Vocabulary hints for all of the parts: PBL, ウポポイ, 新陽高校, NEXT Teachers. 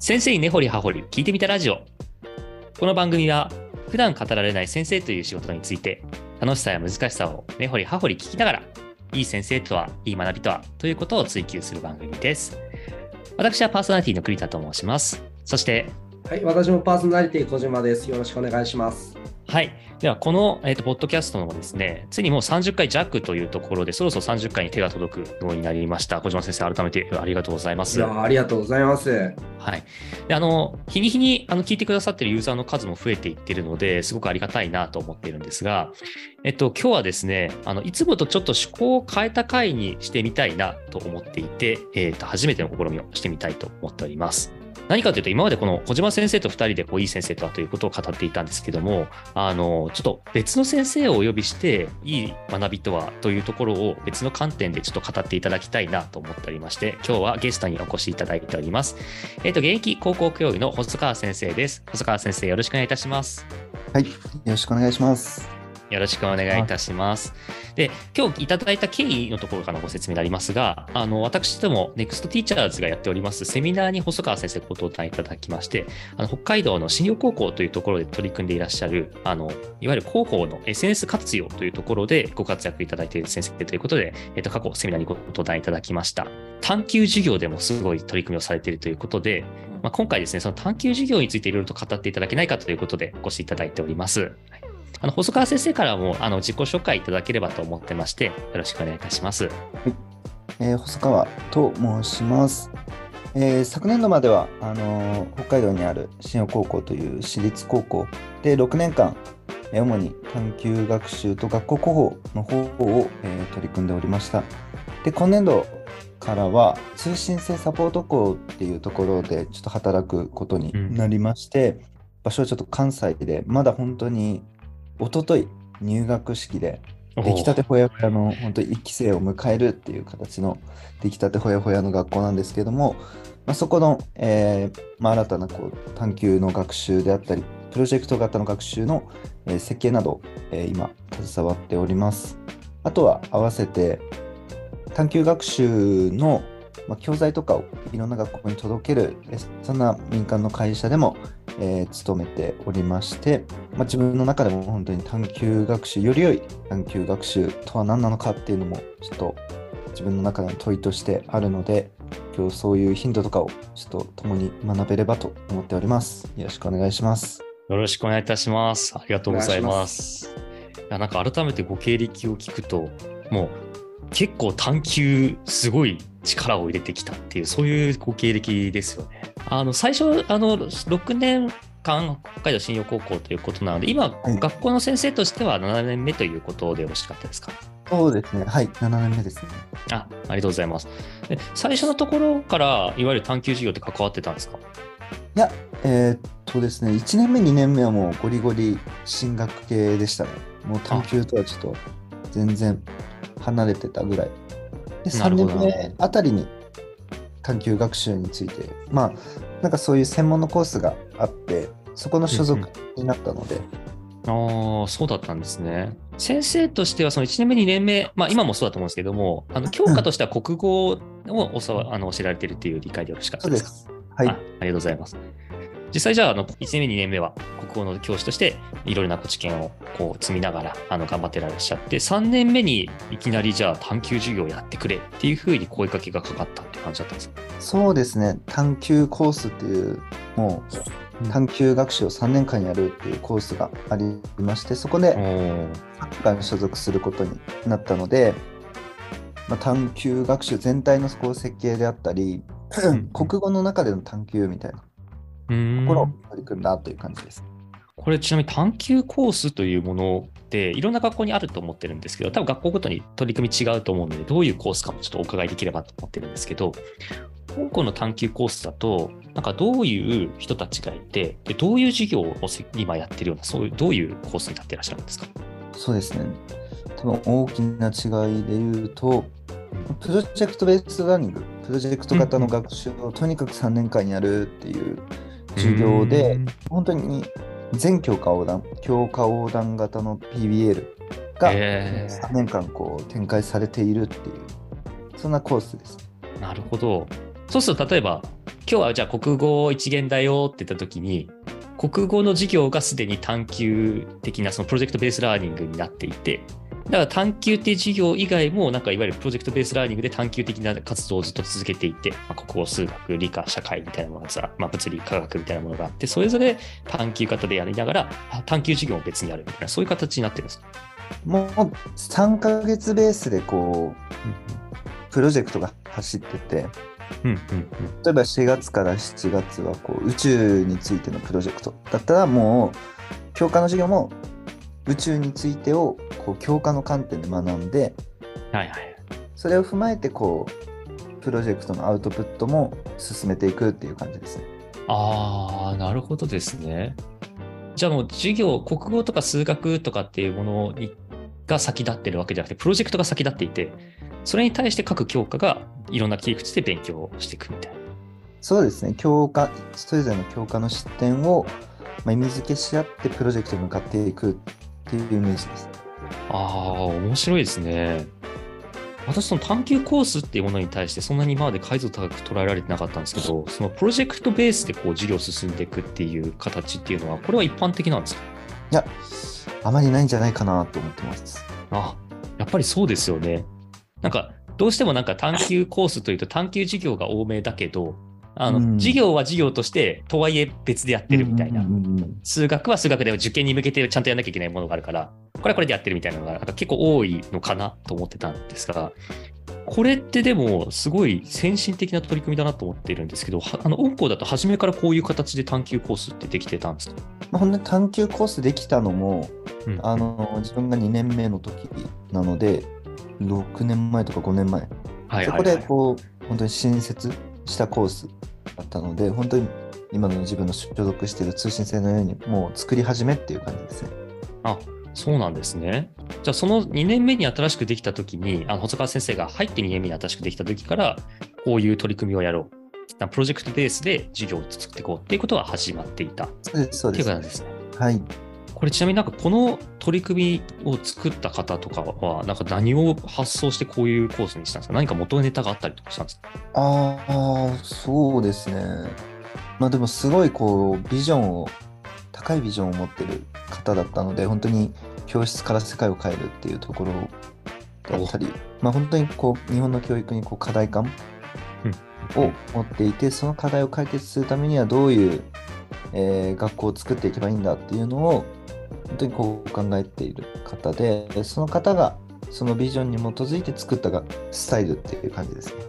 先生に根掘り葉掘り聞いてみたラジオ。この番組は普段語られない先生という仕事について楽しさや難しさを根掘り葉掘り聞きながら、いい先生とは、いい学びとはということを追求する番組です。私はパーソナリティの栗田と申します。そして、はい、私もパーソナリティ小島です。よろしくお願いします。はい、ではこの、ポッドキャストのですね、ついにもう30回弱というところで、そろそろ30回に手が届くようになりました。小島先生、改めてありがとうございます。いや、ありがとうございます。はい、で日に日に聞いてくださっているユーザーの数も増えていっているので、すごくありがたいなと思っているんですが、今日はですね、いつもとちょっと趣向を変えた回にしてみたいなと思っていて、初めての試みをしてみたいと思っております。何かというと、今までこの小島先生と2人でいい先生とはということを語っていたんですけども、ちょっと別の先生をお呼びして、いい学びとはというところを別の観点でちょっと語っていただきたいなと思っておりまして、今日はゲストにお越しいただいております。現役高校教諭の細川先生です。細川先生、よろしくお願いいたします。はい、よろしくお願いします。よろしくお願いいたします。で、今日いただいた経緯のところからご説明になりますが、私ども NEXT Teachers がやっておりますセミナーに細川先生ご登壇いただきまして、北海道の新陽高校というところで取り組んでいらっしゃる、いわゆる広報の SNS 活用というところでご活躍いただいている先生ということで、過去セミナーにご登壇いただきました。探究授業でもすごい取り組みをされているということで、今回ですね、その探究授業についていろいろと語っていただけないかということでお越しいただいております。はい、細川先生からも自己紹介いただければと思ってまして、よろしくお願いいたします。はい、細川と申します。昨年度までは北海道にある新陽高校という私立高校で6年間主に探究学習と学校広報の方法を、取り組んでおりました。で、今年度からは通信制サポート校っていうところでちょっと働くことになりまして、場所はちょっと関西で、まだ本当に一昨日入学式で出来たてほやほやの本当に1期生を迎えるっていう形の出来たてほやほやの学校なんですけども、そこの、新たな探究の学習であったりプロジェクト型の学習の、設計など、今携わっております。あとは合わせて探究学習の、教材とかをいろんな学校に届ける、そんな民間の会社でも勤めておりまして、自分の中でも本当に探究学習、より良い探究学習とは何なのかっていうのもちょっと自分の中の問いとしてあるので、今日そういう頻度とかをちょっと共に学べればと思っております。よろしくお願いします。よろしくお願いいたします。ありがとうございます。なんか改めてご経歴を聞くと、もう結構探究すごい力を入れてきたっていう、そういうご経歴ですよね。最初6年間北海道新陽高校ということなので、今、はい、学校の先生としては7年目ということでよろしかったですか？そうですね、はい、7年目ですね。ありがとうございます。で、最初のところからいわゆる探究授業って関わってたんですか？いや、ですね、1年目2年目はもうゴリゴリ進学系でしたね。もう探究とはちょっと全然離れてたぐらいで、3年目あたりに探究学習について、なんかそういう専門のコースがあって、そこの所属になったので、そうだったんですね。先生としてはその1年目2年目、今もそうだと思うんですけども、教科としては国語を教えられているという理解でよろしかったですか？そうです。はい、ありがとうございます。実際じゃあ1年目2年目は国語の教師としていろいろな知見を積みながら頑張ってらっしゃって、3年目にいきなりじゃあ探究授業をやってくれっていうふうに声かけがかかったって感じだったんですか？そうですね、探究コースっていう、もう探究学習を3年間やるっていうコースがありまして、そこでサッカーに所属することになったので、探究学習全体の設計であったり、国語の中での探究みたいな心を取り組んだという感じです。これちなみに探究コースというものでいろんな学校にあると思ってるんですけど、多分学校ごとに取り組み違うと思うので、どういうコースかもちょっとお伺いできればと思ってるんですけど、香港の探究コースだとなんかどういう人たちがいて、でどういう授業を今やってるような、そういうどういうコースになってらっしゃるんですか？そうですね、多分大きな違いでいうと、プロジェクトベースラーニング、プロジェクト型の学習をとにかく3年間やるっていう授業で、本当に全教科横断型の PBL が3年間展開されているっていう、そんなコースです。なるほど。そうすると例えば今日はじゃあ国語一限だよって言った時に、国語の授業がすでに探究的なそのプロジェクトベースラーニングになっていて、だから探究っていう授業以外もなんかいわゆるプロジェクトベースラーニングで探究的な活動をずっと続けていて、国語、数学、理科、社会みたいなものが、物理、科学みたいなものがあって、それぞれ探究型でやりながら探究授業も別にやるみたいな、そういう形になってるんですか？もう3ヶ月ベースでこうプロジェクトが走ってて、例えば4月から7月はこう宇宙についてのプロジェクトだったら、もう教科の授業も宇宙についてをこう教科の観点で学んで、それを踏まえてこうプロジェクトのアウトプットも進めていくっていう感じですね。ああ、なるほどですね。じゃあもう授業、国語とか数学とかっていうものが先立ってるわけじゃなくて、プロジェクトが先立っていて、それに対して各教科がいろんな切り口で勉強していくみたいな。そうですね。教科、それぞれの教科の視点を意味付けし合ってプロジェクトに向かっていくっていうイメージです。ああ、面白いですね。私その探究コースっていうものに対してそんなに今まで解像高く捉えられてなかったんですけど、そのプロジェクトベースでこう授業を進んでいくっていう形っていうのは、これは一般的なんですか？いや、あまりないんじゃないかなと思ってます。あ、やっぱりそうですよね。なんかどうしてもなんか探究コースというと探究授業が多めだけど、授業は授業としてとはいえ別でやってるみたいな、数学は数学で受験に向けてちゃんとやんなきゃいけないものがあるから、これはこれでやってるみたいなのがなんか結構多いのかなと思ってたんですが、これってでもすごい先進的な取り組みだなと思っているんですけど、御校だと初めからこういう形で探究コースってできてたんですか？本当に探究コースできたのも、自分が2年目の時なので6年前とか5年前、そこでこう本当に新設したコースだったので、本当に今の自分の所属している通信制のようにもう作り始めっていう感じですね。あ、そうなんですね。じゃあその2年目に新しくできた時に、細川先生が入って2年目に新しくできた時から、こういう取り組みをやろう、プロジェクトベースで授業を作っていこうっていうことは始まっていた。そうです、そうです。はい。これちなみになんかこの取り組みを作った方とかはなんか何を発想してこういうコースにしたんですか？何か元ネタがあったりとかしたんですか？ああ、そうですね。まあでもすごいこうビジョンを、高いビジョンを持ってる方だったので、本当に教室から世界を変えるっていうところだったり、本当にこう日本の教育にこう課題感を持っていて、その課題を解決するためにはどういう、学校を作っていけばいいんだっていうのを本当にこう考えている方で、その方がそのビジョンに基づいて作ったスタイルっていう感じですね。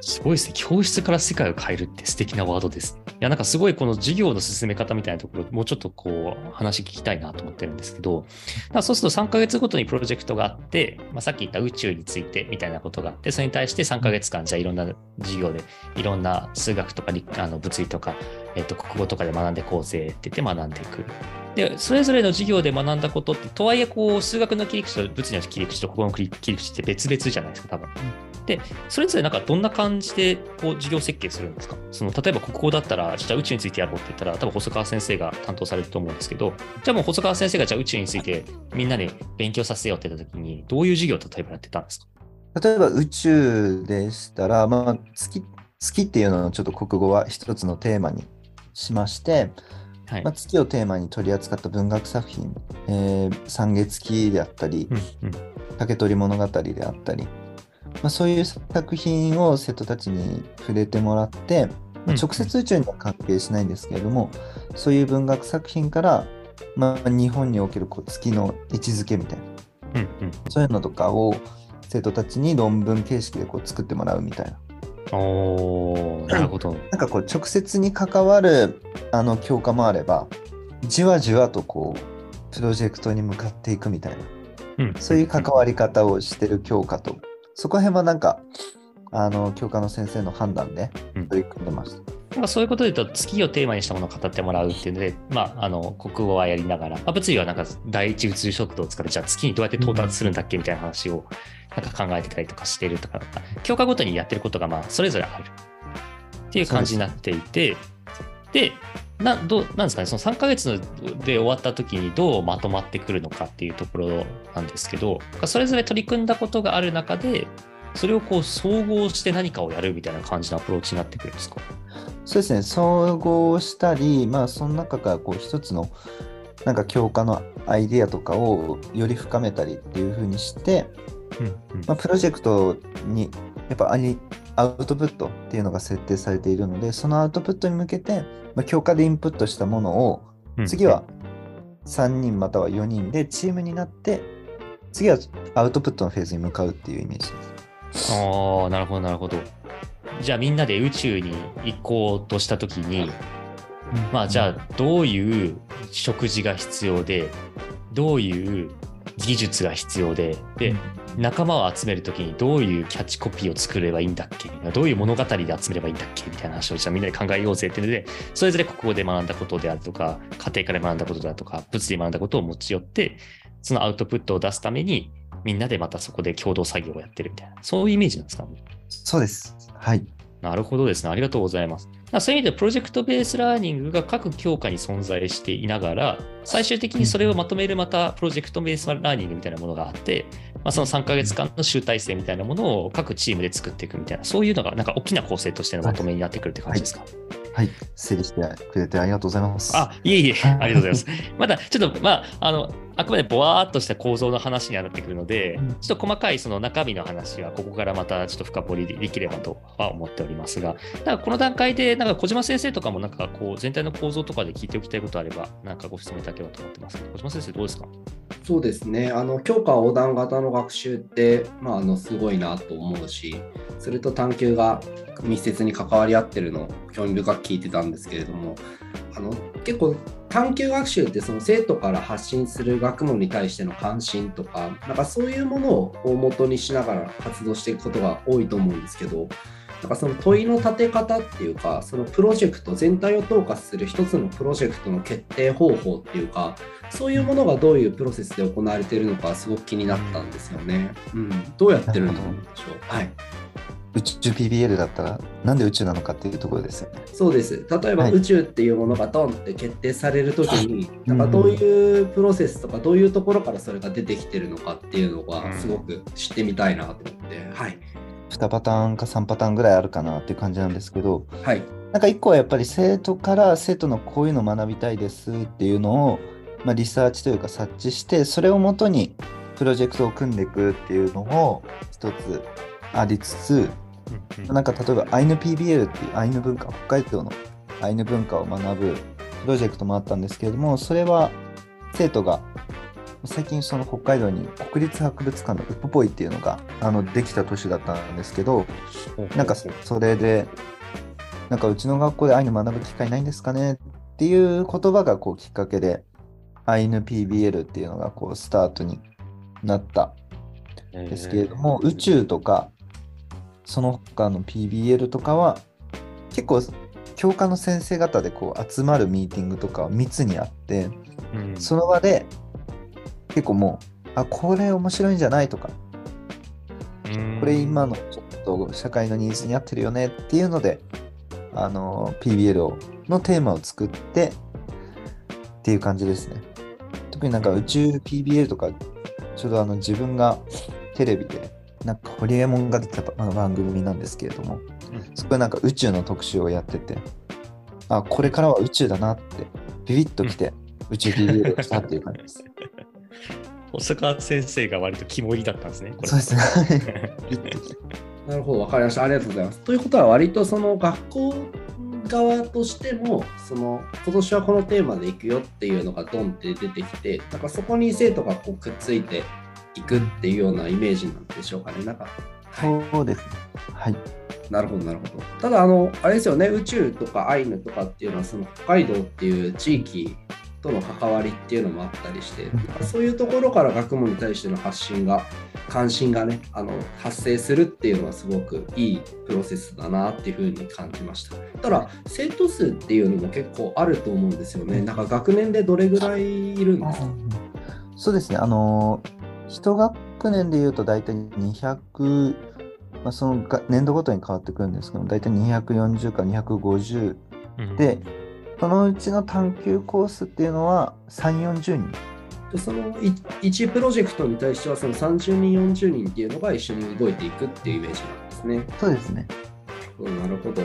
すごいですね。教室から世界を変えるって素敵なワードです。いや、なんかすごいこの授業の進め方みたいなところ、もうちょっとこう話聞きたいなと思ってるんですけど、そうすると3ヶ月ごとにプロジェクトがあって、さっき言った宇宙についてみたいなことがあって、それに対して3ヶ月間、じゃあいろんな授業でいろんな数学とか物理とか、国語とかで学んでこうぜって言って学んでいく。で、それぞれの授業で学んだことって、とはいえこう数学の切り口と物理の切り口と国語の切り口って別々じゃないですか、多分。で、それぞれなんかどんな感じでこう授業設計するんですか？その例えば国語だったら、じゃあ宇宙についてやろうって言ったら、多分細川先生が担当されると思うんですけど、じゃあもう細川先生がじゃあ宇宙についてみんなで勉強させようって言った時に、どういう授業を例えばやってたんですか？例えば宇宙でしたら、月っていうのをちょっと国語は一つのテーマにしまして、月をテーマに取り扱った文学作品、三月期であったり、竹取物語であったり、そういう作品を生徒たちに触れてもらって、直接宇宙には関係しないんですけれども、そういう文学作品から、日本におけるこう月の位置づけみたいな、そういうのとかを生徒たちに論文形式でこう作ってもらうみたいな。おー、なるほど。なんかこう直接に関わる教科もあれば、じわじわとこうプロジェクトに向かっていくみたいな、そういう関わり方をしてる教科と、そこら辺はなんか教科の先生の判断で取り組んでました。なんかそういうことで言うと、月をテーマにしたものを語ってもらうっていうので、国語はやりながら、物理はなんか第一宇宙食堂を使って、じゃあ月にどうやって到達するんだっけみたいな話をなんか考えてたりとかしてるとか、教科ごとにやってることがそれぞれあるっていう感じになっていて、で、なんですかね、その3ヶ月で終わった時にどうまとまってくるのかっていうところなんですけど、それぞれ取り組んだことがある中で、それをこう総合して何かをやるみたいな感じのアプローチになってくるんですか？そうですね、総合したり、まあ、その中からこう一つのなんか教科のアイデアとかをより深めたりっていう風にして、うんうん、まあ、プロジェクトにやっぱアウトプットっていうのが設定されているので、そのアウトプットに向けて、まあ、教科でインプットしたものを次は3人または4人でチームになって、次はアウトプットのフェーズに向かうっていうイメージです。ああ、なるほどなるほど。じゃあみんなで宇宙に行こうとしたときに、まあ、じゃあどういう食事が必要で、どういう技術が必要で、で仲間を集めるときにどういうキャッチコピーを作ればいいんだっけ、どういう物語で集めればいいんだっけみたいな話を、じゃあみんなで考えようぜっていうので、それぞれここで学んだことであるとか、家庭から学んだことだとか、物理で学んだことを持ち寄って、そのアウトプットを出すためにみんなでまたそこで共同作業をやってるみたいな、そういうイメージなんですか。そうです、はい。なるほどですね、ありがとうございます。そういう意味でプロジェクトベースラーニングが各教科に存在していながら、最終的にそれをまとめるまたプロジェクトベースラーニングみたいなものがあって、まあ、その3ヶ月間の集大成みたいなものを各チームで作っていくみたいな、そういうのがなんか大きな構成としてのまとめになってくるって感じですか。はいはい、整理してくれてありがとうございます。あ、いえいえ、ありがとうございます。まだちょっと、まあ、あくまでぼわーっとした構造の話にはなってくるので、うん、ちょっと細かいその中身の話はここからまたちょっと深掘りできればとは思っておりますが、なんかこの段階でなんか小島先生とかもなんかこう全体の構造とかで聞いておきたいことあれば、なんかご質問いただければと思ってますけど、小島先生どうですか。そうですね、教科横断型の学習って、まあ、すごいなと思うし、それと探究が密接に関わり合ってるのを興味深く聞いてたんですけれども、結構探究学習ってその生徒から発信する学問に対しての関心とか、なんかそういうものを大元にしながら活動していくことが多いと思うんですけど、なんかその問いの立て方っていうか、そのプロジェクト全体を統括する一つのプロジェクトの決定方法っていうか、そういうものがどういうプロセスで行われているのかすごく気になったんですよね、うん、どうやってるんでしょう。はい、宇宙 PBL だったらなんで宇宙なのかっていうところですよね。そうです、例えば宇宙っていうものがドンって決定されるときに、はい、なんかどういうプロセスとかどういうところからそれが出てきてるのかっていうのがすごく知ってみたいなと思って、はい、2パターンか3パターンぐらいあるかなっていう感じなんですけど、はい、なんか1個はやっぱり生徒から生徒のこういうのを学びたいですっていうのを、まあ、リサーチというか察知して、それをもとにプロジェクトを組んでいくっていうのも一つありつつ、なんか例えばアイヌ PBL っていうアイヌ文化、北海道のアイヌ文化を学ぶプロジェクトもあったんですけれども、それは生徒が最近その北海道に国立博物館のウポポイっていうのができた年だったんですけど、なんかそれでなんかうちの学校でアイヌ学ぶ機会ないんですかねっていう言葉がこうきっかけでアイヌ PBL っていうのがこうスタートになったんですけれども、宇宙とかその他の PBL とかは結構教科の先生方でこう集まるミーティングとかは密にあって、うん、その場で結構もう、あ、これ面白いんじゃないとか、これ今のちょっと社会のニーズに合ってるよねっていうので、PBL のテーマを作ってっていう感じですね。特になんか宇宙 PBL とか、ちょうど自分がテレビでなんかホリエモンが出た番組なんですけれども、そこでなんか宇宙の特集をやってて、あ、これからは宇宙だなってビビッときて、宇宙 PBL をしたっていう感じです。小坂先生が割と肝入りだったんですね、これ。そうですね。なるほど、わかりました、ありがとうございます。ということは割とその学校側としても、その今年はこのテーマでいくよっていうのがドンって出てきて、なんかそこに生徒がこうくっついていくっていうようなイメージなんでしょうかね、なんか。そうですね、はい、なるほどなるほど。ただあれですよね、宇宙とかアイヌとかっていうのはその北海道っていう地域との関わりっていうのもあったりして、そういうところから学問に対しての発信が関心がね、発生するっていうのはすごくいいプロセスだなっていうふうに感じました。ただ生徒数っていうのも結構あると思うんですよね。なんか学年でどれぐらいいるんですか。そうですね、1学年でいうと大体200、まあ、その年度ごとに変わってくるんですけど、大体240から250で、うん、そのうちの探究コースっていうのは3、40人。その1プロジェクトに対してはその30人、40人っていうのが一緒に動いていくっていうイメージなんですね。そうですね。なるほど。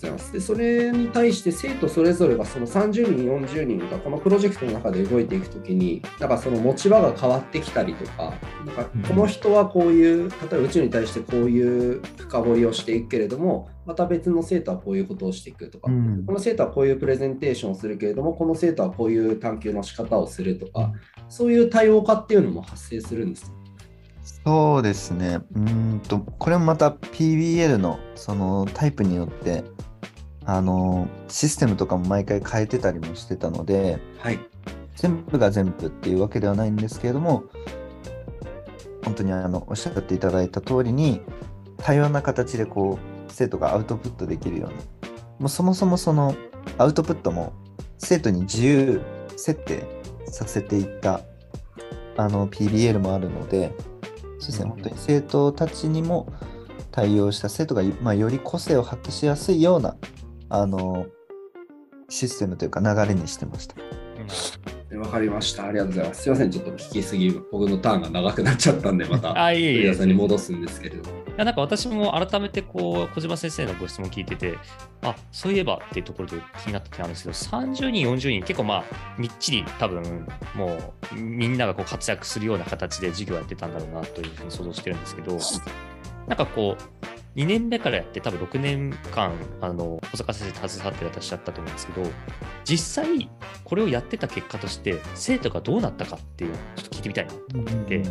ございます。で、それに対して生徒それぞれがその30人、40人がこのプロジェクトの中で動いていくときに、なんかその持ち場が変わってきたりとか、なんかこの人はこういう、例えば宇宙に対してこういう深掘りをしていくけれども、また別の生徒はこういうことをしていくとか、うん、この生徒はこういうプレゼンテーションをするけれども、この生徒はこういう探究の仕方をするとか、そういう多様化っていうのも発生するんです。そうですね。これもまた PBL のそのタイプによってシステムとかも毎回変えてたりもしてたので、はい、全部が全部っていうわけではないんですけれども、本当におっしゃっていただいた通りに多様な形でこう生徒がアウトプットできるように、もうそもそもそのアウトプットも生徒に自由設定させていったPBL もあるので、そうですね、本当に生徒たちにも対応した生徒が、まあ、より個性を発揮しやすいようなシステムというか流れにしてました。わかりました。ありがとうございます。すいません、ちょっと聞きすぎ、僕のターンが長くなっちゃったんで、また皆さんに戻すんですけれども。いや、なんか私も改めてこう小島先生のご質問聞いてて、あ、そういえばっていうところで気になった点あるんですけど、30人、40人、結構まあみっちり多分もうみんながこう活躍するような形で授業やってたんだろうなというふうに想像してるんですけど、なんかこう2年目からやって多分6年間小坂先生携わっていらっしゃったと思うんですけど、実際これをやってた結果として生徒がどうなったかっていうのをちょっと聞いてみたいなと思って、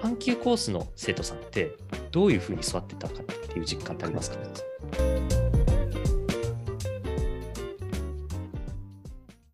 探究コースの生徒さんってどういうふうに育ってたかっていう実感ってありますかね。